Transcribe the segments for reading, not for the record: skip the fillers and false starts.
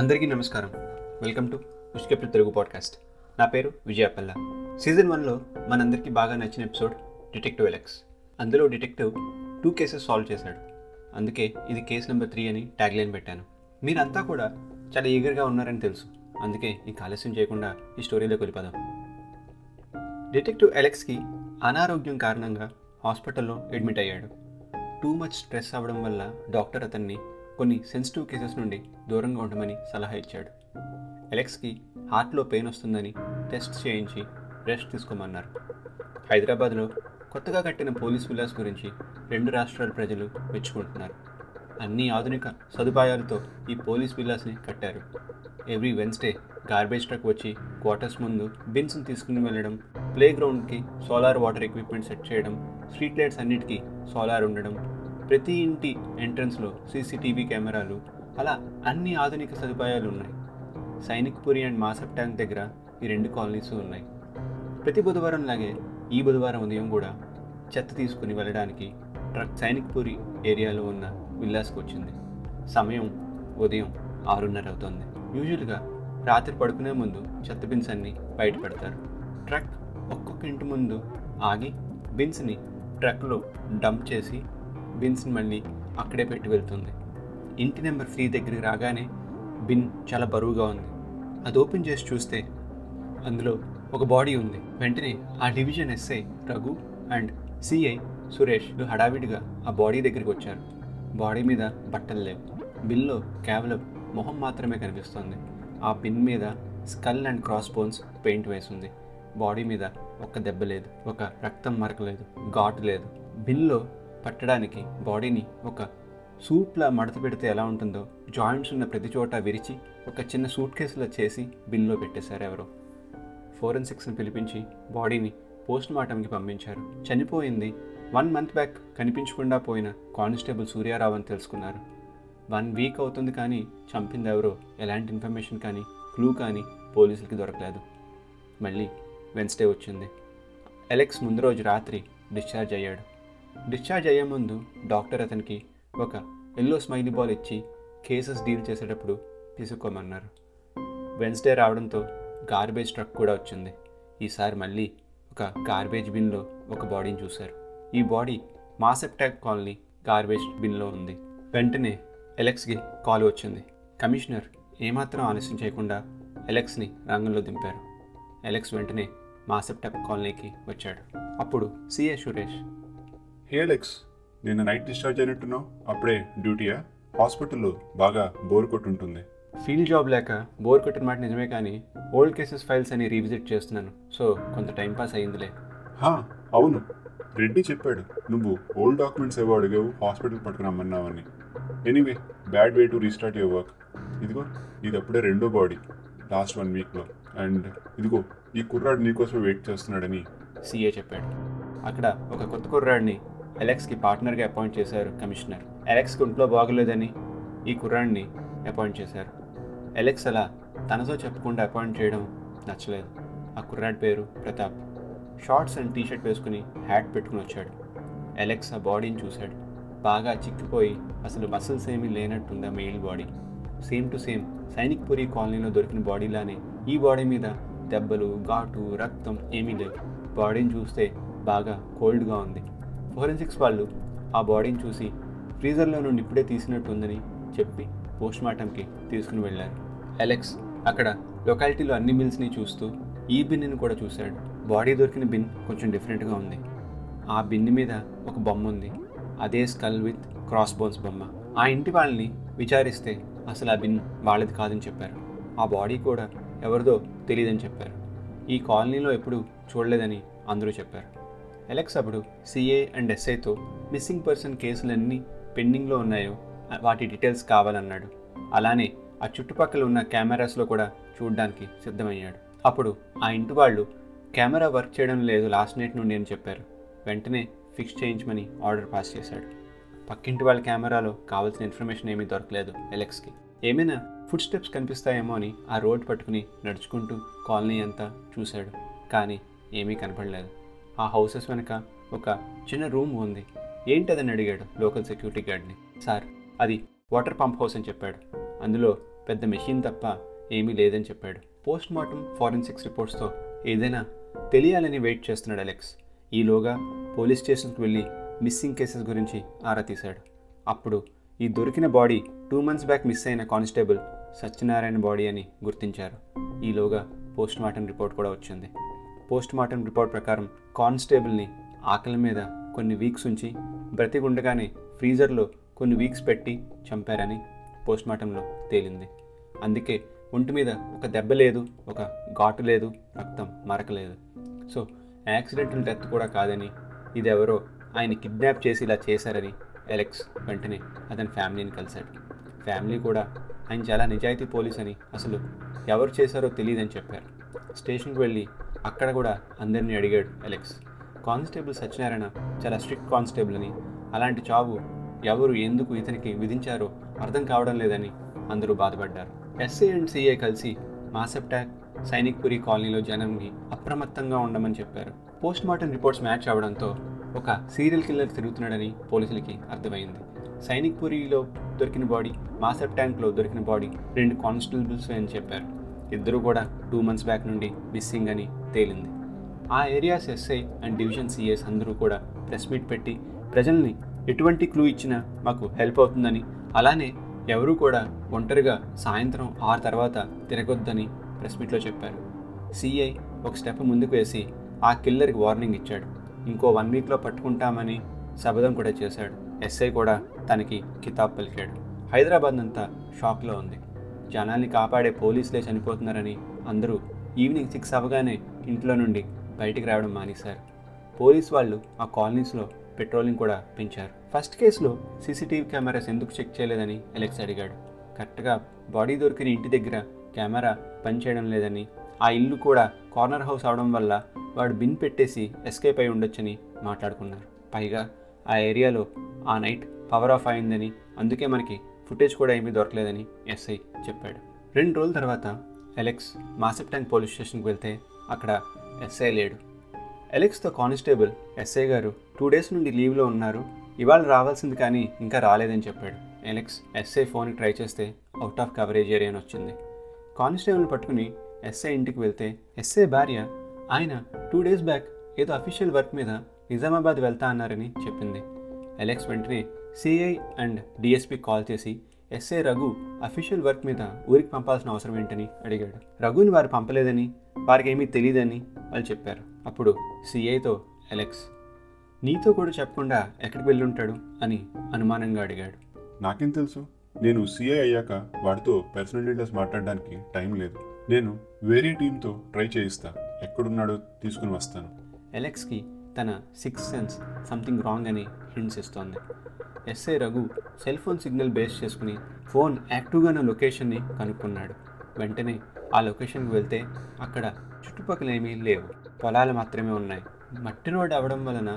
అందరికీ నమస్కారం. Welcome to ఉష్కప్ తెలుగు పాడ్కాస్ట్. నా పేరు విజయ పల్లా. సీజన్ 1లో మనందరికీ బాగా నచ్చిన ఎపిసోడ్ డిటెక్టివ్ అలెక్స్. అందులో డిటెక్టివ్ 2 కేసెస్ సాల్వ్ చేశాడు. అందుకే ఇది కేసు నెంబర్ 3 అని ట్యాగ్లైన్ పెట్టాను. మీరంతా కూడా చాలా ఈగర్గా ఉన్నారని తెలుసు. అందుకే ఇంకా ఆలస్యం చేయకుండా ఈ స్టోరీలోకి వెళ్ళిపోదాం. డిటెక్టివ్ అలెక్స్కి అనారోగ్యం కారణంగా హాస్పిటల్లో అడ్మిట్ అయ్యాడు. టూ మచ్ స్ట్రెస్ అవ్వడం వల్ల డాక్టర్ అతన్ని కొన్ని సెన్సిటివ్ కేసెస్ నుండి దూరంగా ఉండమని సలహా ఇచ్చాడు. అలెక్స్కి హార్ట్లో పెయిన్ వస్తుందని టెస్ట్ చేయించి రెస్ట్ తీసుకోమన్నారు. హైదరాబాద్లో కొత్తగా కట్టిన పోలీస్ విల్లాస్ గురించి రెండు రాష్ట్రాల ప్రజలు మెచ్చుకుంటున్నారు. అన్ని ఆధునిక సదుపాయాలతో ఈ పోలీస్ విల్లాస్ని కట్టారు. ఎవ్రీ వెన్స్డే గార్బేజ్ ట్రక్ వచ్చి క్వార్టర్స్ ముందు బిన్స్ని తీసుకుని వెళ్ళడం, ప్లే గ్రౌండ్కి సోలార్ వాటర్ ఎక్విప్మెంట్ సెట్ చేయడం, స్ట్రీట్ లైట్స్ అన్నిటికీ సోలార్ ఉండడం, ప్రతి ఇంటి ఎంట్రన్స్లో సీసీటీవీ కెమెరాలు, అలా అన్ని ఆధునిక సదుపాయాలు ఉన్నాయి. సైనిక్పూరి అండ్ మాసబ్ ట్యాంక్ దగ్గర ఈ రెండు కాలనీస్ ఉన్నాయి. ప్రతి బుధవారం లాగే ఈ బుధవారం ఉదయం కూడా చెత్త తీసుకుని వెళ్ళడానికి ట్రక్ సైనిక్పూరి ఏరియాలో ఉన్న విల్లాస్కి వచ్చింది. సమయం ఉదయం 6:30 అవుతుంది. యూజువల్గా రాత్రి పడుకునే ముందు చెత్త బిన్స్ అన్ని బయట పెడతారు. ట్రక్ ఒక్కొక్క ఇంటి ముందు ఆగి బిన్స్ని ట్రక్లో డంప్ చేసి బిన్స్ని మళ్ళీ అక్కడే పెట్టి వెళ్తుంది. ఇంటి నెంబర్ 3 దగ్గరికి రాగానే బిన్ చాలా బరువుగా ఉంది. అది ఓపెన్ చేసి చూస్తే అందులో ఒక బాడీ ఉంది. వెంటనే ఆ division SI Raghu and CI సురేష్లు హడావిడిగా ఆ బాడీ దగ్గరికి వచ్చారు. బాడీ మీద బట్టలు లేవు. బిన్లో కేవలం మొహం మాత్రమే కనిపిస్తుంది. ఆ బిన్ మీద skull and cross bones paint వేసింది. బాడీ మీద ఒక్క దెబ్బ లేదు, ఒక రక్తం మరకలేదు, ఘాటు లేదు. బిన్లో పట్టడానికి బాడీని ఒక సూట్లా మడత పెడితే ఎలా ఉంటుందో జాయింట్స్ ఉన్న ప్రతి చోట విరిచి ఒక చిన్న సూట్ కేసులా చేసి బిన్లో పెట్టేశారు. ఎవరో ఫోరెన్సిక్స్ని పిలిపించి బాడీని పోస్ట్ మార్టంకి పంపించారు. చనిపోయింది 1 month బ్యాక్ కనిపించకుండా పోయిన కానిస్టేబుల్ సూర్యారావు అని తెలుసుకున్నారు. 1 week అవుతుంది, కానీ చంపింది ఎవరో ఎలాంటి ఇన్ఫర్మేషన్ కానీ క్లూ కానీ పోలీసులకి దొరకలేదు. మళ్ళీ వెన్స్డే వచ్చింది. అలెక్స్ ముందు రోజు రాత్రి డిశ్చార్జ్ అయ్యాడు. డిశ్చార్జ్ అయ్యే ముందు డాక్టర్ అతనికి ఒక ఎల్లో స్మైలీ బాల్ ఇచ్చి కేసెస్ డీల్ చేసేటప్పుడు తీసుకోమన్నారు. వెన్స్డే రావడంతో గార్బేజ్ ట్రక్ కూడా వచ్చింది. ఈసారి మళ్ళీ ఒక గార్బేజ్ బిన్లో ఒక బాడీని చూశారు. ఈ body Masab Tank colony garbage బిన్లో ఉంది. వెంటనే అలెక్స్కి కాల్ వచ్చింది. కమిషనర్ ఏమాత్రం ఆలస్యం చేయకుండా అలెక్స్ని రంగంలో దింపారు. అలెక్స్ వెంటనే మాసబ్ ట్యాంక్ కాలనీకి వచ్చాడు. అప్పుడు సిఏ సురేష్, హే అలెక్స్, నిన్న నైట్ డిశ్చార్జ్ అయినట్టున్నావు, అప్పుడే డ్యూటీయా? హాస్పిటల్లో బాగా బోర్ కొట్టుంటుంది. ఫీల్డ్ జాబ్ లేక బోర్ కొట్టిన మాట నిజమే, కానీ ఓల్డ్ కేసెస్ ఫైల్స్ అని రీవిజిట్ చేస్తున్నాను, సో కొంత టైంపాస్ అయ్యిందిలే. అవును, రెడ్డి చెప్పాడు నువ్వు ఓల్డ్ డాక్యుమెంట్స్ ఏవో అడిగావు, హాస్పిటల్ పట్టుకురమ్మన్నావని. Anyway, bad way to restart your work. ఇదిగో ఇది అప్పుడే రెండో బాడీ లాస్ట్ 1 weekలో, అండ్ ఇదిగో ఈ కుర్రాడు నీకోసమే వెయిట్ చేస్తున్నాడని సిఏ చెప్పాడు. అక్కడ ఒక కొత్త కుర్రాడిని అలెక్స్కి పార్ట్నర్గా అపాయింట్ చేశారు కమిషనర్. అలెక్స్కి ఒంట్లో బాగలేదని ఈ కుర్రాడిని అపాయింట్ చేశారు. అలెక్స్ అలా తనతో చెప్పకుండా అపాయింట్ చేయడం నచ్చలేదు. ఆ కుర్రాడి పేరు ప్రతాప్. షార్ట్స్ అండ్ టీషర్ట్ వేసుకుని హ్యాట్ పెట్టుకుని వచ్చాడు. అలెక్స్ ఆ బాడీని చూశాడు. బాగా చిక్కిపోయి అసలు మసిల్స్ ఏమీ లేనట్టుంది ఆ male body. Same to same Sainikpuri కాలనీలో దొరికిన బాడీలానే ఈ బాడీ మీద దెబ్బలు, ఘాటు, రక్తం ఏమీ లేవు. బాడీని చూస్తే బాగా కోల్డ్గా ఉంది. ఫోరెన్సిక్స్ వాళ్ళు ఆ బాడీని చూసి ఫ్రీజర్లో నుండి ఇప్పుడే తీసినట్టు ఉందని చెప్పి పోస్ట్ మార్టంకి తీసుకుని వెళ్ళారు. అలెక్స్ అక్కడ లొకాలిటీలో అన్ని బిన్స్ని చూస్తూ ఈ బిన్ని కూడా చూశాడు. బాడీ దొరికిన బిన్ కొంచెం డిఫరెంట్గా ఉంది. ఆ బిన్ మీద ఒక బొమ్మ ఉంది, అదే స్కల్ విత్ క్రాస్ బోన్స్ బొమ్మ. ఆ ఇంటి వాళ్ళని విచారిస్తే అసలు ఆ బిన్ వాళ్ళది కాదని చెప్పారు. ఆ బాడీ కూడా ఎవరిదో తెలియదని చెప్పారు. ఈ కాలనీలో ఎప్పుడు చూడలేదని అందరూ చెప్పారు. అలెక్స్ అప్పుడు సిఏ అండ్ ఎస్ఐతో మిస్సింగ్ పర్సన్ కేసులన్నీ పెండింగ్లో ఉన్నాయో వాటి డీటెయిల్స్ కావాలన్నాడు. అలానే ఆ చుట్టుపక్కల ఉన్న కెమెరాస్లో కూడా చూడడానికి సిద్ధమయ్యాడు. అప్పుడు ఆ ఇంటి వాళ్ళు కెమెరా వర్క్ చేయడం లేదు లాస్ట్ నైట్ నుండి అని చెప్పారు. వెంటనే ఫిక్స్ చేయించమని ఆర్డర్ పాస్ చేశాడు. పక్కింటి వాళ్ళ కెమెరాలో కావాల్సిన ఇన్ఫర్మేషన్ ఏమీ దొరకలేదు అలెక్స్కి. ఏమైనా ఫుట్ స్టెప్స్ కనిపిస్తాయేమో అని ఆ రోడ్ పట్టుకుని నడుచుకుంటూ కాలనీ అంతా చూశాడు, కానీ ఏమీ కనపడలేదు. ఆ హౌసెస్ వెనక ఒక చిన్న రూమ్ ఉంది. ఏంటదని అడిగాడు లోకల్ సెక్యూరిటీ గార్డ్ని. సార్, అది వాటర్ పంప్ హౌస్ అని చెప్పాడు. అందులో పెద్ద మెషిన్ తప్ప ఏమీ లేదని చెప్పాడు. పోస్ట్ మార్టం ఫారెన్సిక్స్ రిపోర్ట్స్తో ఏదైనా తెలియాలని వెయిట్ చేస్తున్నాడు అలెక్స్. ఈలోగా పోలీస్ స్టేషన్కి వెళ్ళి మిస్సింగ్ కేసెస్ గురించి ఆరా తీశాడు. అప్పుడు ఈ దొరికిన బాడీ 2 months బ్యాక్ మిస్ అయిన కానిస్టేబుల్ సత్యనారాయణ బాడీ అని గుర్తించారు. ఈలోగా పోస్ట్ మార్టం రిపోర్ట్ కూడా వచ్చింది. పోస్ట్ మార్టం రిపోర్ట్ ప్రకారం కానిస్టేబుల్ని ఆకలి మీద కొన్ని వీక్స్ ఉంచి, బ్రతికుండగానే ఫ్రీజర్లో కొన్ని వీక్స్ పెట్టి చంపారని పోస్ట్ మార్టంలో తేలింది. అందుకే ఒంటి మీద ఒక దెబ్బ లేదు, ఒక ఘాటు లేదు, రక్తం మరకలేదు. సో యాక్సిడెంటల్ డెత్ కూడా కాదని, ఇదెవరో ఆయన కిడ్నాప్ చేసి ఇలా చేశారని అలెక్స్ వెంటనే అతని ఫ్యామిలీని కలిశాడు. ఫ్యామిలీ కూడా ఆయన చాలా నిజాయితీ పోలీస్ అని, అసలు ఎవరు చేశారో తెలియదని చెప్పారు. స్టేషన్కి వెళ్ళి అక్కడ కూడా అందరినీ అడిగాడు అలెక్స్. కానిస్టేబుల్ సత్యనారాయణ చాలా స్ట్రిక్ట్ కానిస్టేబుల్ అని, అలాంటి చావు ఎవరు ఎందుకు ఇతనికి విధించారో అర్థం కావడం లేదని అందరూ బాధపడ్డారు. ఎస్ఐ అండ్ సిఐ కలిసి మాసబ్ ట్యాంక్, సైనిక్పురి కాలనీలో జనంని అప్రమత్తంగా ఉండమని చెప్పారు. పోస్ట్ మార్టం రిపోర్ట్స్ మ్యాచ్ అవడంతో ఒక సీరియల్ కిల్లర్ తిరుగుతున్నాడని పోలీసులకి అర్థమైంది. సైనిక్పురిలో దొరికిన బాడీ, మాసబ్ ట్యాంక్లో దొరికిన బాడీ 2 కానిస్టేబుల్స్ అని చెప్పారు. ఇద్దరు కూడా 2 months బ్యాక్ నుండి మిస్సింగ్ అని తేలింది. ఆ areas SI and division CIs అందరూ కూడా ప్రెస్ మీట్ పెట్టి ప్రజల్ని ఎటువంటి క్లూ ఇచ్చినా మాకు హెల్ప్ అవుతుందని, అలానే ఎవరూ కూడా ఒంటరిగా సాయంత్రం 6 తర్వాత తిరగొద్దని ప్రెస్ మీట్లో చెప్పారు. సిఐ ఒక స్టెప్ ముందుకు వేసి ఆ కిల్లర్కి వార్నింగ్ ఇచ్చాడు. ఇంకో 1 weekలో పట్టుకుంటామని శపథం కూడా చేశాడు. ఎస్ఐ కూడా తనకి కితాబ్ పలికాడు. హైదరాబాద్ అంతా షాక్లో ఉంది. జనాన్ని కాపాడే పోలీసులే చనిపోతున్నారని అందరూ ఈవినింగ్ 6 అవగానే ఇంట్లో నుండి బయటికి రావడం మానేశారు. పోలీసు వాళ్ళు ఆ కాలనీస్లో పెట్రోలింగ్ కూడా పెంచారు. ఫస్ట్ కేసులో సీసీటీవీ కెమెరాస్ ఎందుకు చెక్ చేయలేదని అలెక్స్ అడిగాడు. కరెక్ట్గా బాడీ దొరికిన ఇంటి దగ్గర కెమెరా పనిచేయడం లేదని, ఆ ఇల్లు కూడా కార్నర్ హౌస్ అవడం వల్ల వాడు బిన్ పెట్టేసి ఎస్కేప్ అయి ఉండొచ్చని మాట్లాడుకున్నారు. పైగా ఆ ఏరియాలో ఆ నైట్ పవర్ ఆఫ్ అయిందని, అందుకే మనకి ఫుటేజ్ కూడా ఏమీ దొరకలేదని ఎస్ఐ చెప్పాడు. 2 రోజుల తర్వాత అలెక్స్ మాసబ్ ట్యాంక్ పోలీస్ స్టేషన్కి వెళ్తే అక్కడ ఎస్ఐ లేడు. అలెక్స్తో కానిస్టేబుల్, ఎస్ఐ గారు 2 days నుండి లీవ్లో ఉన్నారు, ఇవాళ రావాల్సింది కానీ ఇంకా రాలేదని చెప్పాడు. అలెక్స్ ఎస్ఐ ఫోన్కి ట్రై చేస్తే అవుట్ ఆఫ్ కవరేజ్ ఏరియా అని వచ్చింది. కానిస్టేబుల్ని పట్టుకుని ఎస్ఐ ఇంటికి వెళ్తే ఎస్ఐ భార్య ఆయన 2 days బ్యాక్ ఏదో అఫీషియల్ వర్క్ మీద నిజామాబాద్ వెళ్తా అన్నారని చెప్పింది. అలెక్స్ వెంటనే సిఐ అండ్ డిఎస్పీ కాల్ చేసి ఎస్ఐ రఘు అఫీషియల్ వర్క్ మీద ఊరికి పంపాల్సిన అవసరం ఏంటని అడిగాడు. రఘుని వారు పంపలేదని, వారికి ఏమీ తెలియదని వాళ్ళు చెప్పారు. అప్పుడు సిఐతో అలెక్స్, నీతో కూడా చెప్పకుండా ఎక్కడికి వెళ్ళుంటాడు అని అనుమానంగా అడిగాడు. నాకేం తెలుసు, నేను సిఐ అయ్యాక వాడితో పర్సనల్ డీటెయిల్స్ మాట్లాడడానికి టైం లేదు, నేను వేరే టీంతో ట్రై చేయిస్తా, ఎక్కడున్నాడో తీసుకుని వస్తాను. అలెక్స్కి తన 6th సెన్స్ సంథింగ్ రాంగ్ అని హింట్స్ ఇస్తోంది. SI Raghu cell phone signal base చేసుకుని ఫోన్ యాక్టివ్గా ఉన్న లొకేషన్ని కనుక్కున్నాడు. వెంటనే ఆ లొకేషన్కి వెళ్తే అక్కడ చుట్టుపక్కల ఏమీ లేవు, పొలాలు మాత్రమే ఉన్నాయి. మట్టి రోడ్ అవ్వడం వలన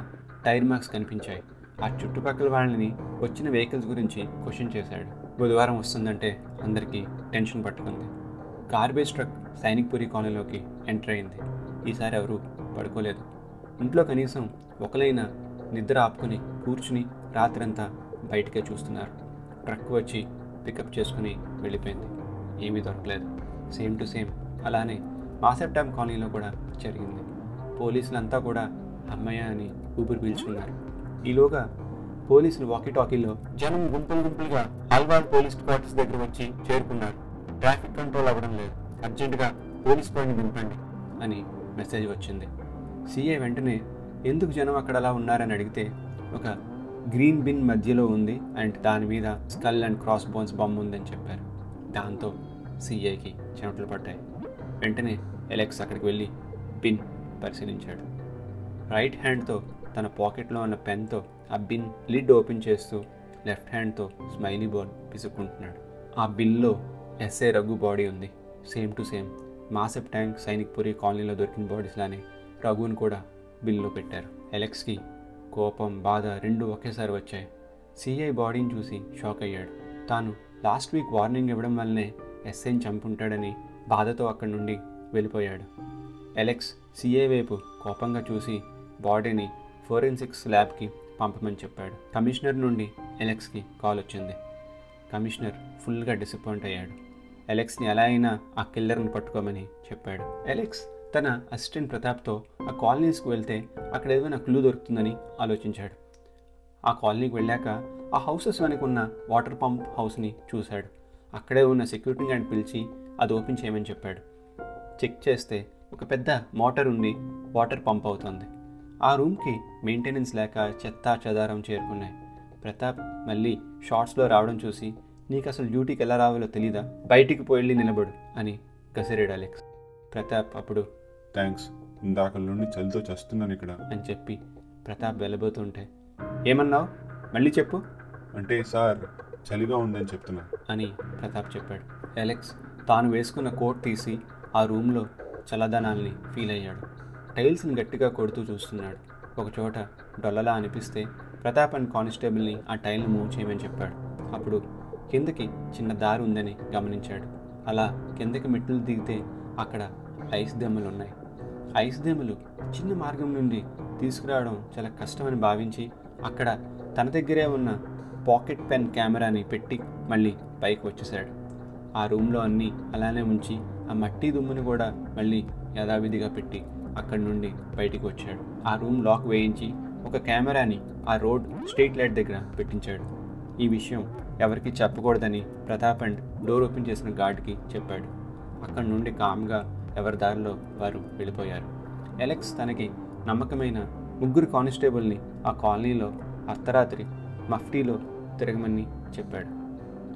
టైర్ మార్క్స్ కనిపించాయి. ఆ చుట్టుపక్కల వాళ్ళని వచ్చిన వెహికల్స్ గురించి క్వశ్చన్ చేశాడు. బుధవారం వస్తుందంటే అందరికీ టెన్షన్ పట్టుకుంది. గార్బేజ్ ట్రక్ సైనిక్పురి కాలనీలోకి ఎంటర్ అయింది. ఈసారి ఎవరు పడుకోలేదు. ఇంట్లో కనీసం ఒకలైనా నిద్ర ఆపుకుని కూర్చుని రాత్రంతా బయటకే చూస్తున్నారు. ట్రక్ వచ్చి పికప్ చేసుకుని వెళ్ళిపోయింది. ఏమీ దొరకలేదు. సేమ్ టు సేమ్ అలానే మాసబ్ ట్యాంక్ కాలనీలో కూడా జరిగింది. పోలీసులంతా కూడా అమ్మయ్య అని ఊపిరి పీల్చుకున్నారు. ఈలోగా పోలీసులు వాకీటాకీలో జనం గుంపులు గుంపులుగా ఆల్వాల్ పోలీస్ క్వార్టర్స్ దగ్గర వచ్చి చేరుకున్నారు. ట్రాఫిక్ కంట్రోల్ అవ్వడం లేదు, అర్జెంటుగా పోలీస్ వాడిని దింపండి అని మెసేజ్ వచ్చింది. సిఐ వెంటనే ఎందుకు జనం అక్కడ అలా ఉన్నారని అడిగితే, ఒక గ్రీన్ బిన్ మధ్యలో ఉంది అండ్ దాని మీద స్కల్ అండ్ క్రాస్ బోన్స్ బొమ్మ ఉందని చెప్పారు. దాంతో సిఐకి చెమటలు పడ్డాయి. వెంటనే అలెక్స్ అక్కడికి వెళ్ళి బిన్ పరిశీలించాడు. రైట్ హ్యాండ్తో తన పాకెట్లో ఉన్న పెన్తో ఆ బిన్ లిడ్ ఓపెన్ చేస్తూ లెఫ్ట్ హ్యాండ్తో స్మైలీ బాల్ పిసుక్కుంటున్నాడు. ఆ బిన్లో ఎస్ఐ రఘు బాడీ ఉంది. Same to same Masab Tank Sainikpuri కాలనీలో దొరికిన బాడీస్లానే రఘుని కూడా బిల్లో పెట్టారు. అలెక్స్కి కోపం, బాధ రెండూ ఒకేసారి వచ్చాయి. సిఐ బాడీని చూసి షాక్ అయ్యాడు. తాను లాస్ట్ వీక్ వార్నింగ్ ఇవ్వడం వల్లనే ఎస్ఐని చంపుంటాడని బాధతో అక్కడి నుండి వెళ్ళిపోయాడు. అలెక్స్ సిఐ వైపు కోపంగా చూసి బాడీని ఫోరెన్సిక్స్ ల్యాబ్కి పంపమని చెప్పాడు. కమిషనర్ నుండి అలెక్స్కి కాల్ వచ్చింది. కమిషనర్ ఫుల్గా డిసప్పాయింట్ అయ్యాడు. అలెక్స్ని ఎలా అయినా ఆ కిల్లర్ని పట్టుకోమని చెప్పాడు. అలెక్స్ తన అసిస్టెంట్ ప్రతాప్తో ఆ కాలనీస్కి వెళ్తే అక్కడ ఏదైనా క్లూ దొరుకుతుందని ఆలోచించాడు. ఆ కాలనీకి వెళ్ళాక ఆ హౌసెస్ వెనక ఉన్న వాటర్ పంప్ హౌస్ని చూశాడు. అక్కడే ఉన్న సెక్యూరిటీ గార్డ్ పిలిచి అది ఓపెన్ చేయమని చెప్పాడు. చెక్ చేస్తే ఒక పెద్ద మోటార్ ఉండి వాటర్ పంప్ అవుతుంది. ఆ రూమ్కి మెయింటెనెన్స్ లేక చెత్తా చెదారం చేరుకున్నాయి. ప్రతాప్ మళ్ళీ షార్ట్స్లో రావడం చూసి, నీకు అసలు డ్యూటీకి ఎలా రావాలో తెలీదా, బయటికి పోయి నిలబడు అని కసిరాడు అలెక్స్. ప్రతాప్ అప్పుడు థ్యాంక్స్, ఇందాక నుండి చలితో చస్తున్నాను ఇక్కడ అని చెప్పి ప్రతాప్ వెళ్ళబోతుంటే, ఏమన్నావు మళ్ళీ చెప్పు అంటే, సార్ చలిగా ఉందని చెప్తున్నా అని ప్రతాప్ చెప్పాడు. అలెక్స్ తాను వేసుకున్న కోట్ తీసి ఆ రూమ్లో చల్లదనాల్ని ఫీల్ అయ్యాడు. టైల్స్ని గట్టిగా కొడుతూ చూస్తున్నాడు. ఒకచోట డొల్లలా అనిపిస్తే ప్రతాప్ అండ్ కానిస్టేబుల్ని ఆ టైల్ని మూవ్ చేయమని చెప్పాడు. అప్పుడు కిందకి చిన్న దారి ఉందని గమనించాడు. అలా కిందకి మెట్లు దిగితే అక్కడ ఐస్ దెమ్మలు ఉన్నాయి. ఐస్ దెమ్మలు చిన్న మార్గం నుండి తీసుకురావడం చాలా కష్టమని భావించి అక్కడ తన దగ్గరే ఉన్న పాకెట్ పెన్ కెమెరాని పెట్టి మళ్ళీ పైకి వచ్చేశాడు. ఆ రూమ్లో అన్నీ అలానే ఉంచి ఆ మట్టి దుమ్ముని కూడా మళ్ళీ యథావిధిగా పెట్టి అక్కడి నుండి బయటికి వచ్చాడు. ఆ రూమ్ లాక్ వేయించి ఒక కెమెరాని ఆ రోడ్ స్ట్రీట్ లైట్ దగ్గర పెట్టించాడు. ఈ విషయం ఎవరికి చెప్పకూడదని ప్రతాప్ అండ్ డోర్ ఓపెన్ చేసిన గార్డ్కి చెప్పాడు. అక్కడి నుండి కామ్గా ఎవరి దారిలో వారు వెళ్ళిపోయారు. అలెక్స్ తనకి నమ్మకమైన ముగ్గురు కానిస్టేబుల్ని ఆ కాలనీలో అర్ధరాత్రి మఫ్టీలో తిరగమని చెప్పాడు.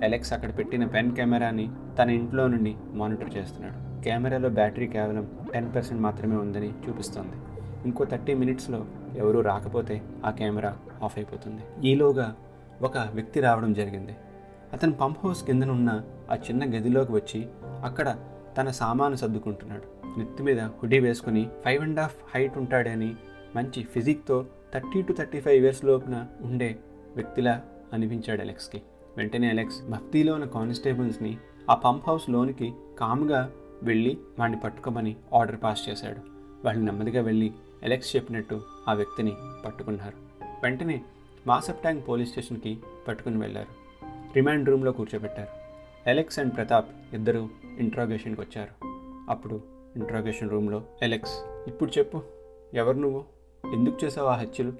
అలెక్స్ అక్కడ పెట్టిన పెన్ కెమెరాని తన ఇంట్లో నుండి మానిటర్ చేస్తున్నాడు. కెమెరాలో బ్యాటరీ కేవలం 10% మాత్రమే ఉందని చూపిస్తుంది. ఇంకో 30 నిమిషాల్లో ఎవరూ రాకపోతే ఆ కెమెరా ఆఫ్ అయిపోతుంది. ఈలోగా ఒక వ్యక్తి రావడం జరిగింది. అతను పంప్ హౌస్ కిందనున్న ఆ చిన్న గదిలోకి వచ్చి అక్కడ తన సామాను సర్దుకుంటున్నాడు. నెత్తి మీద హుడీ వేసుకుని 5.5 హైట్ ఉంటాడని, మంచి ఫిజిక్తో 30 to 35 years లోపున ఉండే వ్యక్తిలా అనిపించాడు అలెక్స్కి. వెంటనే అలెక్స్ మఫ్తీలో ఉన్న కానిస్టేబుల్స్ని ఆ పంప్ హౌస్ లోనికి కామ్గా వెళ్ళి వాడిని పట్టుకోమని ఆర్డర్ పాస్ చేశాడు. వాళ్ళు నెమ్మదిగా వెళ్ళి అలెక్స్ చెప్పినట్టు ఆ వ్యక్తిని పట్టుకున్నారు. వెంటనే మాసబ్ ట్యాంక్ పోలీస్ స్టేషన్కి పట్టుకుని వెళ్ళారు. రిమాండ్ రూమ్లో కూర్చోబెట్టారు. అలెక్స్ అండ్ ప్రతాప్ ఇద్దరు ఇంట్రాగేషన్కి వచ్చారు. అప్పుడు ఇంట్రాగేషన్ రూమ్లో అలెక్స్, ఇప్పుడు చెప్పు, ఎవరు నువ్వు, ఎందుకు చేసావు ఆ హత్యలు?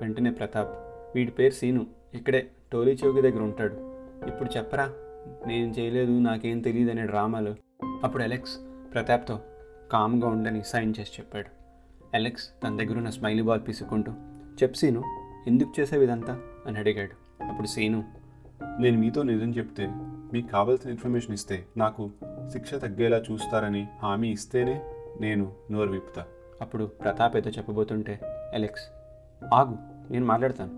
వెంటనే ప్రతాప్, వీడి పేరు సీను, ఇక్కడే టోలీ చౌకి దగ్గర ఉంటాడు, ఇప్పుడు చెప్పరా, నేను చేయలేదు, నాకేం తెలియదు అనే డ్రామాలు. అప్పుడు అలెక్స్ ప్రతాప్తో కామ్గా ఉండని సైన్ చేసి చెప్పాడు. అలెక్స్ తన దగ్గర ఉన్న స్మైలీ బాల్ పీసుకుంటూ, చెప్పు సీను, ఎందుకు చేసావు ఇదంతా అని అడిగాడు. అప్పుడు సీను, నేను మీతో నిజం చెప్తే, మీకు కావాల్సిన ఇన్ఫర్మేషన్ ఇస్తే, నాకు శిక్ష తగ్గేలా చూస్తారని హామీ ఇస్తేనే నేను నోరు విప్పుతా. అప్పుడు ప్రతాప్ ఏదో చెప్పబోతుంటే అలెక్స్, ఆగు, నేను మాట్లాడతాను.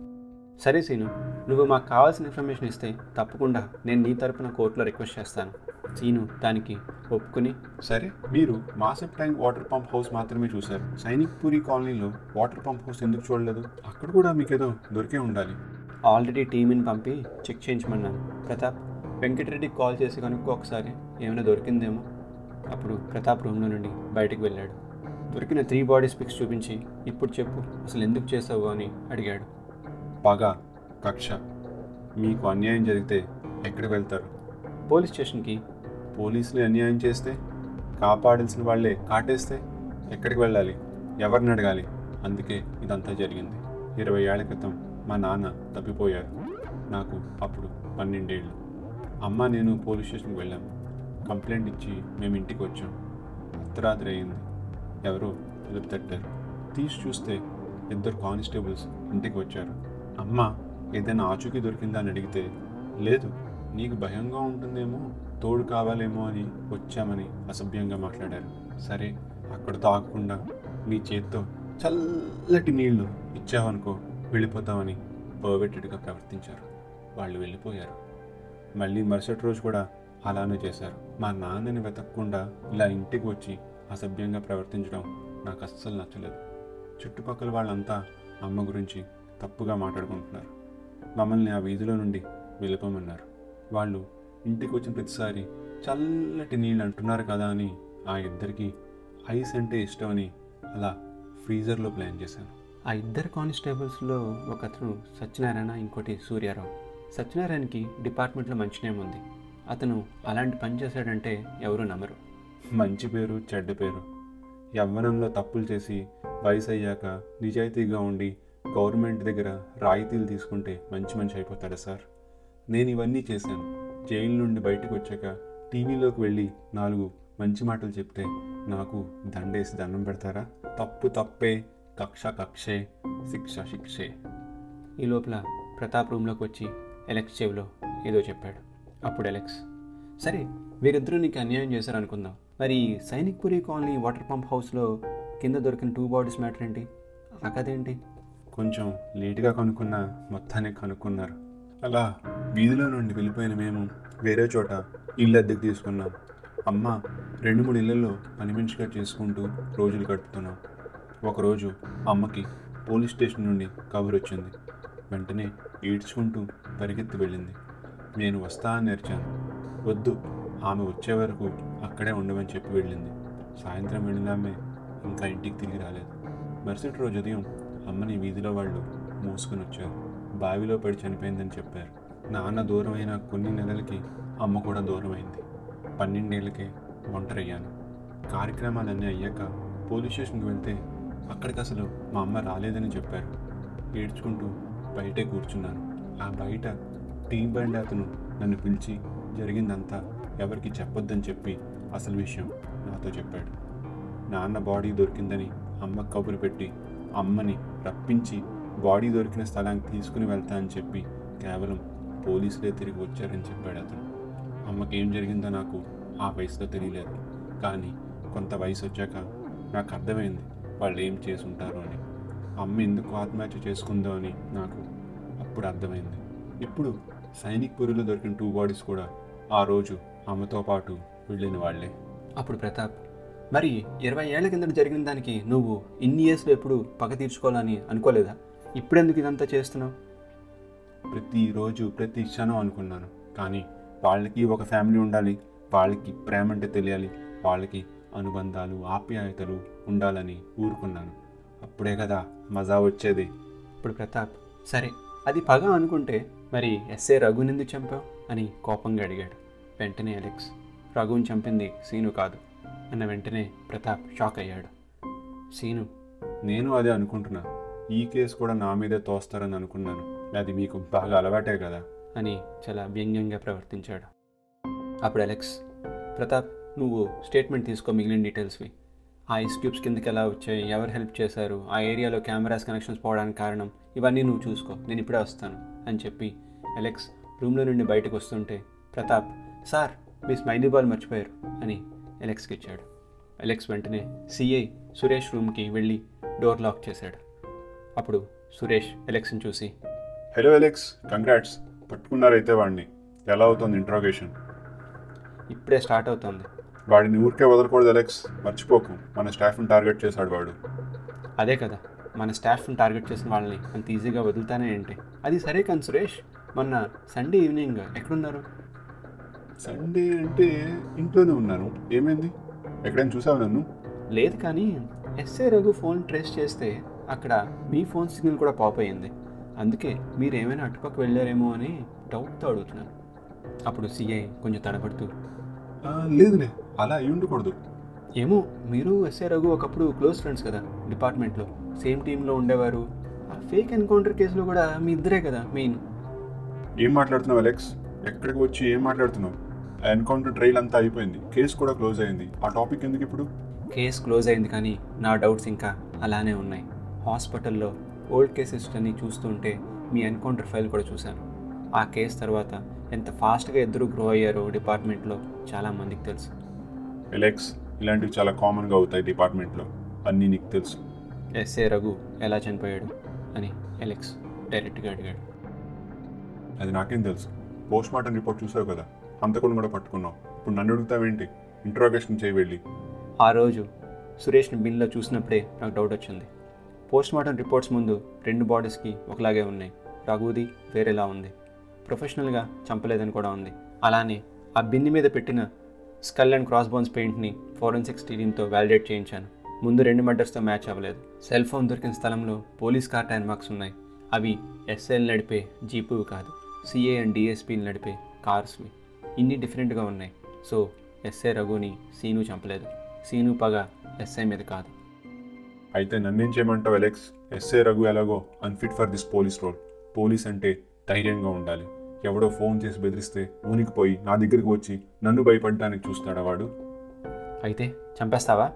సరే సీను, నువ్వు మాకు కావాల్సిన ఇన్ఫర్మేషన్ ఇస్తే తప్పకుండా నేను నీ తరపున కోర్టులో రిక్వెస్ట్ చేస్తాను. సీను దానికి ఒప్పుకుని, సరే, మీరు Masab Tank water pump house మాత్రమే చూశారు, సైనిక్పూరి కాలనీలో వాటర్ పంప్ హౌస్ ఎందుకు చూడలేదు? అక్కడ కూడా మీకేదో దొరికే ఉండాలి. ఆల్రెడీ టీంని పంపి చెక్ చేయించమన్నాను. ప్రతాప్, వెంకటరెడ్డికి కాల్ చేసి కనుక్కో ఒకసారి, ఏమైనా దొరికిందేమో. అప్పుడు ప్రతాప్ రూమ్లో నుండి బయటకు వెళ్ళాడు. దొరికిన 3 bodies పిక్స్ చూపించి, ఇప్పుడు చెప్పు అసలు ఎందుకు చేసావు అని అడిగాడు. పగ, కక్ష, మీకు అన్యాయం జరిగితే ఎక్కడికి వెళ్తారు? పోలీస్ స్టేషన్కి. పోలీసులు అన్యాయం చేస్తే, కాపాడాల్సిన వాళ్ళే కాటేస్తే ఎక్కడికి వెళ్ళాలి, ఎవరిని అడగాలి? అందుకే ఇదంతా జరిగింది. 20 years క్రితం మా నాన్న తప్పిపోయారు. నాకు అప్పుడు 12 years. అమ్మ నేను పోలీస్ స్టేషన్కి వెళ్ళాము. కంప్లైంట్ ఇచ్చి మేము ఇంటికి వచ్చాం. అర్ధరాత్రి అయింది. ఎవరో తలుపు తట్టారు. తీసి చూస్తే 2 కానిస్టేబుల్స్ ఇంటికి వచ్చారు. అమ్మ ఏదైనా ఆచూకీ దొరికిందా అని అడిగితే, లేదు, నీకు భయంగా ఉంటుందేమో, తోడు కావాలేమో అని వచ్చామని అసభ్యంగా మాట్లాడారు. సరే, అక్కడ తాగకుండా నీ చేత్తో చల్లటి నీళ్లు ఇచ్చావనుకో, వెళ్ళిపోతామని పర్వెట్టెడ్గా ప్రవర్తించారు. వాళ్ళు వెళ్ళిపోయారు. మళ్ళీ మరుసటి రోజు కూడా అలానే చేశారు. మా నాన్నని వెతకకుండా ఇలా ఇంటికి వచ్చి అసభ్యంగా ప్రవర్తించడం నాకు అస్సలు నచ్చలేదు. చుట్టుపక్కల వాళ్ళంతా అమ్మ గురించి తప్పుగా మాట్లాడుకుంటున్నారు. మమ్మల్ని ఆ వీధిలో నుండి వెళ్ళిపోమన్నారు. వాళ్ళు ఇంటికి వచ్చిన ప్రతిసారి చల్లటి నీళ్ళు అంటున్నారు కదా అని ఆ ఇద్దరికి ఐస్ అంటే ఇష్టం అని అలా ఫ్రీజర్లో ప్లాన్ చేశాను. ఆ 2 కానిస్టేబుల్స్లో ఒక అతను సత్యనారాయణ, ఇంకోటి సూర్యారావు. సత్యనారాయణకి డిపార్ట్మెంట్లో మంచి నేమ్ ఉంది. అతను అలాంటి పని చేశాడంటే ఎవరు నమ్మరు. మంచి పేరు చెడ్డ పేరు, యవ్వనంలో తప్పులు చేసి వయసు అయ్యాక నిజాయితీగా ఉండి గవర్నమెంట్ దగ్గర రాయితీలు తీసుకుంటే మంచి మనిషి అయిపోతాడా సార్? నేను ఇవన్నీ చేశాను. జైలు నుండి బయటకు వచ్చాక టీవీలోకి వెళ్ళి నాలుగు మంచి మాటలు చెప్తే నాకు దండేసి దండం పెడతారా? తప్పు తప్పే, కక్ష కక్షే, శిక్ష శిక్షే. ఈ లోపల ప్రతాప్ రూమ్లోకి వచ్చి ఎలెక్స్ చెవిలో ఏదో చెప్పాడు. అప్పుడు ఎలెక్స్, సరే వీరిద్దరూ నీకు అన్యాయం చేశారనుకుందాం, మరి సైనిక్పురి కాలనీ వాటర్ పంప్ హౌస్లో కింద దొరికిన 2 బాడీస్ మ్యాటర్ ఏంటి? ఆ కథ ఏంటి? కొంచెం లేటుగా కనుక్కున్న మొత్తానికి కనుక్కున్నారు. అలా వీధిలో నుండి వెళ్ళిపోయిన మేము వేరే చోట ఇల్లు అద్దెకు తీసుకున్నాం. అమ్మ 2-3 ఇళ్లలో పని మనిషిగా చేసుకుంటూ రోజులు గడుపుతున్నాం. ఒకరోజు అమ్మకి పోలీస్ స్టేషన్ నుండి కబురు వచ్చింది. వెంటనే ఈడ్చుకుంటూ పరిగెత్తి వెళ్ళింది. నేను వస్తా అని అరిచాను. వద్దు, ఆమె వచ్చే వరకు అక్కడే ఉండమని చెప్పి వెళ్ళింది. సాయంత్రం వెళ్ళినామే ఇంకా ఇంటికి తిరిగి రాలేదు. మరుసటి రోజు ఉదయం అమ్మని వీధిలో వాళ్ళు మోసుకుని వచ్చారు. బావిలో పడి చనిపోయిందని చెప్పారు. నాన్న దూరమైన కొన్ని నెలలకి అమ్మ కూడా దూరమైంది. 12 ఏళ్ళకే ఒంటరయ్యాను. కార్యక్రమాలన్నీ అయ్యాక పోలీస్ స్టేషన్కి వెళ్తే అక్కడికి అసలు మా అమ్మ రాలేదని చెప్పారు. ఏడ్చుకుంటూ బయటే కూర్చున్నాను. ఆ బయట టీ బండి అతను నన్ను పిలిచి జరిగిందంతా ఎవరికి చెప్పొద్దని చెప్పి అసలు విషయం నాతో చెప్పాడు. నాన్న బాడీ దొరికిందని అమ్మ కబురు పెట్టి అమ్మని రప్పించి బాడీ దొరికిన స్థలానికి తీసుకుని వెళ్తా అని చెప్పి కేవలం పోలీసులే తిరిగి వచ్చారని చెప్పాడు అతను. అమ్మకేం జరిగిందో నాకు ఆ వయసులో తెలియలేదు, కానీ కొంత వయసు వచ్చాక నాకు అర్థమైంది వాళ్ళు ఏం చేసి ఉంటారో అని. అమ్మ ఎందుకు ఆత్మహత్య చేసుకుందో అని నాకు అప్పుడు అర్థమైంది. ఇప్పుడు సైనిక్పురిలో దొరికిన 2 బాడీస్ కూడా ఆ రోజు అమ్మతో పాటు వెళ్ళిన వాళ్లే. అప్పుడు ప్రతాప్, మరి 20 ఏళ్ల కింద జరిగిన దానికి నువ్వు ఇన్ని ఇయర్స్లో ఎప్పుడు పగ తీర్చుకోవాలని అనుకోలేదా? ఇప్పుడెందుకు ఇదంతా చేస్తున్నావు? ప్రతిరోజు ప్రతి క్షణం అనుకున్నాను, కానీ వాళ్ళకి ఒక ఫ్యామిలీ ఉండాలి, వాళ్ళకి ప్రేమ అంటే తెలియాలి, వాళ్ళకి అనుబంధాలు ఆప్యాయతలు ఉండాలని ఊరుకున్నాను. అప్పుడే కదా మజా వచ్చేది. ఇప్పుడు ప్రతాప్, సరే అది పగ అనుకుంటే మరి ఎస్ఏ రఘునెందుకు చంపావు అని కోపంగా అడిగాడు. వెంటనే అలెక్స్, రఘుని చంపింది సీను కాదు అన్న వెంటనే ప్రతాప్ షాక్ అయ్యాడు. సీను? నేను అదే అనుకుంటున్నా, ఈ కేసు కూడా నా మీదే తోస్తారని అనుకున్నాను, అది మీకు బాగా అలవాటే కదా అని చాలా వ్యంగ్యంగా ప్రవర్తించాడు. అప్పుడు అలెక్స్, ప్రతాప్ నువ్వు స్టేట్మెంట్ తీసుకో మిగిలిన డీటెయిల్స్వి. ఆ ఐస్ క్యూబ్స్ కిందకి ఎలా వచ్చాయి, ఎవరు హెల్ప్ చేశారు, ఆ ఏరియాలో కెమెరాస్ కనెక్షన్స్ పోవడానికి కారణం, ఇవన్నీ నువ్వు చూసుకో, నేను ఇప్పుడే వస్తాను అని చెప్పి అలెక్స్ రూమ్లో నుండి బయటకు వస్తుంటే ప్రతాప్, సార్ మీ స్మైలీ బాల్ మర్చిపోయారు అని అలెక్స్కి ఇచ్చాడు. అలెక్స్ వెంటనే సిఐ సురేష్ రూమ్కి వెళ్ళి డోర్ లాక్ చేశాడు. అప్పుడు సురేష్ అలెక్స్ని చూసి, హలో అలెక్స్, కంగ్రాట్స్, పట్టుకున్నారైతే వాడిని. ఎలా అవుతుంది ఇంట్రాగేషన్? ఇప్పుడే స్టార్ట్ అవుతుంది. వాడిని ఊరికే వదలకూడదు అలెక్స్, మర్చిపోకు, మన స్టాఫ్ని టార్గెట్ చేశాడు వాడు. అదే కదా, మన స్టాఫ్ని టార్గెట్ చేసిన వాళ్ళని అంత ఈజీగా వదులుతానే ఏంటి? అది సరే కానీ సురేష్, మొన్న సండే ఈవినింగ్ ఎక్కడున్నారు? సండే అంటే ఇంట్లోనే ఉన్నాను. ఏమైంది? ఎక్కడైనా చూసావు నన్ను? లేదు, కానీ ఎస్ఏ రఘు ఫోన్ ట్రేస్ చేస్తే అక్కడ మీ ఫోన్ సిగ్నల్ కూడా పాప్ అయింది, అందుకే మీరు ఏమైనా అటుపక్క వెళ్ళారేమో అని డౌట్తో అడుగుతున్నాను. అప్పుడు సిఐ కొంచెం తడబడుతూ, లేదులే అలా అయి ఉండకూడదు. ఏమో, మీరు ఎస్ఏ రఘు ఒకప్పుడు క్లోజ్ ఫ్రెండ్స్ కదా, డిపార్ట్మెంట్లో సేమ్ టీంలో ఉండేవారు, ఆ ఫేక్ ఎన్కౌంటర్ కేసులో కూడా మీ ఇద్దరే కదా మెయిన్. ఏం మాట్లాడుతున్నావు అలెక్స్, ఎక్కడికి వచ్చి ఏం మాట్లాడుతున్నావు? ఆ ఎన్కౌంటర్ ట్రైల్ అంతా అయిపోయింది, కేసు కూడా క్లోజ్ అయింది, ఆ టాపిక్ ఎందుకు ఇప్పుడు? కేసు క్లోజ్ అయింది, కానీ నా డౌట్స్ ఇంకా అలానే ఉన్నాయి. హాస్పిటల్లో ఓల్డ్ కేసెస్ అన్ని చూస్తుంటే మీ ఎన్కౌంటర్ ఫైల్ కూడా చూశాను. ఆ కేసు తర్వాత ఎంత ఫాస్ట్గా ఇద్దరు గ్రో అయ్యారో డిపార్ట్మెంట్లో చాలామందికి తెలుసు. ఎలెక్స్, ఇలాంటివి చాలా కామన్గా అవుతాయి డిపార్ట్మెంట్లో, అన్నీ నీకు తెలుసు. ఎస్ఏ రఘు ఎలా చనిపోయాడు అని ఎలెక్స్ డైరెక్ట్గా అడిగాడు. అది నాకేం తెలుసు, పోస్ట్ మార్టం రిపోర్ట్ చూసావు కదా, అంతకుండా కూడా పట్టుకున్నావు, ఇప్పుడు నన్ను అడుగుతావేంటి? ఇంట్రాగేషన్ చేయి వెళ్ళి. ఆ రోజు సురేష్ని బిన్లో చూసినప్పుడే నాకు డౌట్ వచ్చింది. పోస్ట్మార్టం రిపోర్ట్స్ ముందు 2 బాడీస్కి ఒకలాగే ఉన్నాయి, రఘుది వేరేలా ఉంది, ప్రొఫెషనల్గా చంపలేదని కూడా ఉంది. అలానే ఆ బిన్ని మీద పెట్టిన స్కల్ అండ్ క్రాస్ బోన్స్ పెయింట్ని ఫోరెన్సిక్స్ టీమ్తో వ్యాలిడేట్ చేయించాను. ముందు 2 మర్డర్స్తో మ్యాచ్ అవ్వలేదు. సెల్ ఫోన్ దొరికిన స్థలంలో పోలీస్ కార్ టైర్ మార్క్స్ ఉన్నాయి, అవి ఎస్ఎల్ నడిపే జీపువి కాదు, సిఏ అండ్ డిఎస్పీని నడిపే కార్స్వి. ఇన్ని డిఫరెంట్గా ఉన్నాయి. సో ఎస్ఐ రఘుని సీను చంపలేదు, సీను పగ ఎస్ఐ మీద కాదు. అయితే నన్నేం చేయమంటావు అలెక్స్? ఎస్ఐ రఘు ఎలాగో unfit for this police role. Police అంటే ధైర్యంగా ఉండాలి. ఎవడో ఫోన్ చేసి బెదిరిస్తే ఊనికిపోయి నా దగ్గరికి వచ్చి నన్ను భయపడటానికి చూస్తాడా వాడు? అయితే చంపేస్తావా?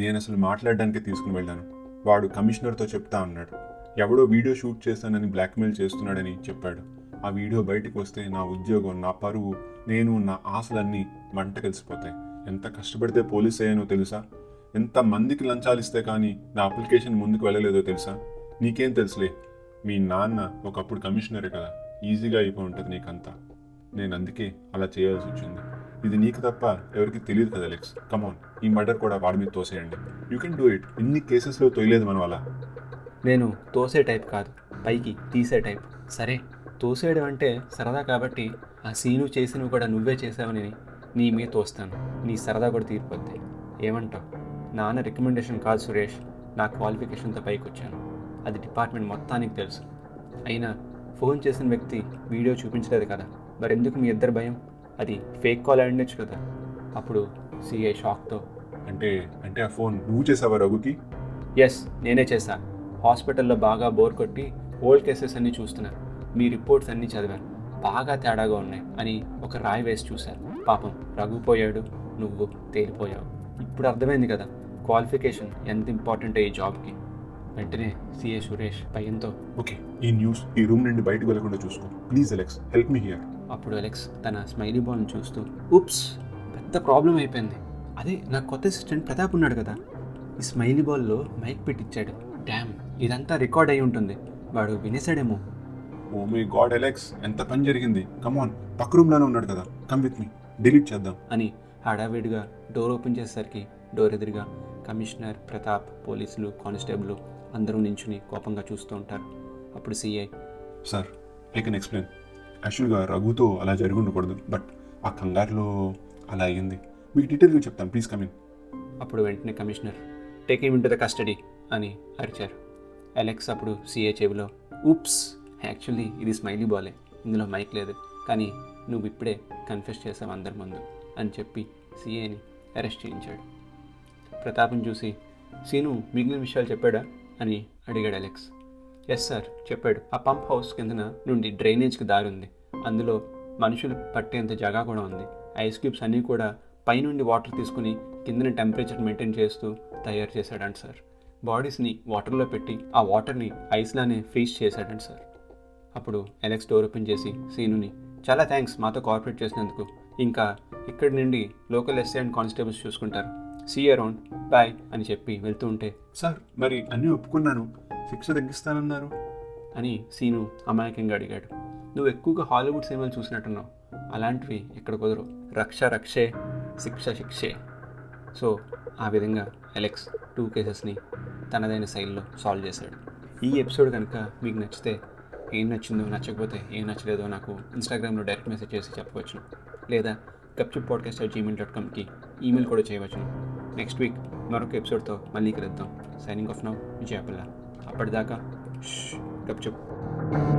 నేను అసలు మాట్లాడడానికి తీసుకుని వెళ్ళాను. వాడు కమిషనర్తో చెప్తా అన్నాడు. ఎవడో వీడియో షూట్ చేస్తానని బ్లాక్మెయిల్ చేస్తున్నాడని చెప్పాడు. ఆ వీడియో బయటకు వస్తే నా ఉద్యోగం, నా పరువు, నేను నా ఆశలన్నీ మంట కలిసిపోతాయి. ఎంత కష్టపడితే పోలీస్ అయ్యానో తెలుసా? ఎంత మందికి లంచాలు ఇస్తే కానీ నా అప్లికేషన్ ముందుకు వెళ్ళలేదో తెలుసా? నీకేం తెలుసులే, మీ నాన్న ఒకప్పుడు కమిషనరే కదా, ఈజీగా అయిపోయి ఉంటుంది నీకంతా. నేను అందుకే అలా చేయాల్సి వచ్చింది. ఇది నీకు తప్ప ఎవరికి తెలియదు కదా అలెక్స్. కమాన్, ఈ మర్డర్ కూడా వాడి మీద తోసేయండి. You can do it. ఇన్ని కేసెస్లో తోయలేదు మనం అలా. నేను తోసే టైప్ కాదు, పైకి తీసే టైప్. సరే, తోసేయడం అంటే సరదా కాబట్టి ఆ సీను చేసినవి కూడా నువ్వే చేసావని నీ మీద తోస్తాను. నీ సరదా కూడా తీరిపోద్ది. ఏమంటావు? నాన్న రికమెండేషన్ కాదు సురేష్, నా క్వాలిఫికేషన్తో పైకి వచ్చాను. అది డిపార్ట్మెంట్ మొత్తానికి తెలుసు. అయినా ఫోన్ చేసిన వ్యక్తి వీడియో చూపించలేదు కదా, మరి ఎందుకు మీ ఇద్దరు భయం? అది ఫేక్ కాల్ అయిండొచ్చు కదా. అప్పుడు సిఐ షాక్తో అంటే ఆ ఫోన్ నువ్వు చేసావా రఘుకి? ఎస్, నేనే చేశా. హాస్పిటల్లో బాగా బోర్ కొట్టి ఓల్డ్ కేసెస్ అన్నీ చూస్తున్నాను, మీ రిపోర్ట్స్ అన్నీ చదివాను, బాగా తేడాగా ఉన్నాయి అని ఒక రాయి వేసి చూశారు. పాపం రఘు పోయాడు, నువ్వు తేలిపోయావు. ఇప్పుడు అర్థమైంది కదా క్వాలిఫికేషన్ ఎంత ఇంపార్టెంట్ ఈ జాబ్కి. వెంటనే సిఏ సురేష్ భయంతో, ఓకే, ఈ న్యూస్ ఈ రూమ్ నుండి బయటకు వెళ్ళకుండా చూసుకో please Alex, help me here. అప్పుడు అలెక్స్ తన స్మైలీ బాల్ని చూస్తూ, ఉప్స్, పెద్ద ప్రాబ్లం అయిపోయింది. అదే నా కొత్త అసిస్టెంట్ ప్రతాప్ ఉన్నాడు కదా, ఈ స్మైలీ బాల్లో మైక్ పెట్టించాడు. డ్యామ్, ఇదంతా రికార్డ్ అయి ఉంటుంది, వాడు వినేసాడేమో. ఓ మై గాడ్ అలెక్స్, ఎంత పని జరిగింది. కమాన్, పక్క రూమ్లోనే ఉన్నాడు కదా, కమ్ విత్ మీ, డిలీట్ చేద్దాం అని హడావిడిగా డోర్ ఓపెన్ చేసేసరికి డోర్ ఎదురుగా కమిషనర్, ప్రతాప్, పోలీసులు, కానిస్టేబుల్ అందరూ నించుని కోపంగా చూస్తూ ఉంటారు. అప్పుడు CI, sir I can explain. యాక్చువల్గా రఘుతో అలా జరిగి ఉండకూడదు, బట్ ఆ కంగారులో అలా అయ్యింది. మీకు డీటెయిల్గా చెప్తాను, ప్లీజ్ కమ్ ఇన్. అప్పుడు వెంటనే commissioner, take him into the custody అని అరిచారు. అలెక్స్ అప్పుడు సిఐ చెవిలో, ఉప్స్, యాక్చువల్లీ ఇది స్మైలీ బాలే, ఇందులో మైక్ లేదు, కానీ నువ్వు ఇప్పుడే కన్ఫెస్ చేసావు అందరి ముందు అని చెప్పి సిఐని అరెస్ట్ చేయించాడు. ప్రతాప్ని చూసి, సీను మిగిలిన విషయాలు చెప్పాడా అని అడిగాడు అలెక్స్. ఎస్ సార్ చెప్పాడు. ఆ పంప్ హౌస్ కిందన నుండి డ్రైనేజ్కి దారి ఉంది, అందులో మనుషులు పట్టేంత జాగా కూడా ఉంది. ఐస్ క్యూబ్స్ అన్నీ కూడా పైనుండి వాటర్ తీసుకుని కిందన టెంపరేచర్ మెయింటైన్ చేస్తూ తయారు చేశాడంట సార్. బాడీస్ని వాటర్లో పెట్టి ఆ వాటర్ని ఐస్లానే ఫ్రీజ్ చేశాడంట సార్. అప్పుడు అలెక్స్ డోర్ ఓపెన్ చేసి సీనుని, చాలా థ్యాంక్స్ మాతో కోఆపరేట్ చేసినందుకు, ఇంకా ఇక్కడి నుండి లోకల్ ఎస్ఐ అండ్ కానిస్టేబుల్స్ చూసుకుంటారు, సీ అరౌండ్, బాయ్ అని చెప్పి వెళ్తూ ఉంటే, సార్ మరి అన్నీ ఒప్పుకున్నాను, శిక్ష తగ్గిస్తానన్నారు అని సీను అమాయకంగా అడిగాడు. నువ్వు ఎక్కువగా హాలీవుడ్ సినిమాలు చూసినట్టున్నావు, అలాంటివి ఇక్కడ కుదరవు, రక్ష రక్షే, శిక్ష శిక్షే. సో ఆ విధంగా అలెక్స్ 2 కేసెస్ని తనదైన శైలిలో సాల్వ్ చేశాడు. ఈ ఎపిసోడ్ కనుక మీకు నచ్చితే ఏం నచ్చిందో, నచ్చకపోతే ఏం నచ్చలేదో నాకు ఇన్స్టాగ్రామ్లో డైరెక్ట్ మెసేజ్ చేసి చెప్పవచ్చు, లేదా gupchupodcast@gmail.com ఈమెయిల్ కూడా చేయవచ్చును. నెక్స్ట్ వీక్ మరొక ఎపిసోడ్తో మళ్ళీ కలుద్దాం. Signing off now, Vijay Palla. అప్పటిదాకా గప్చుప్.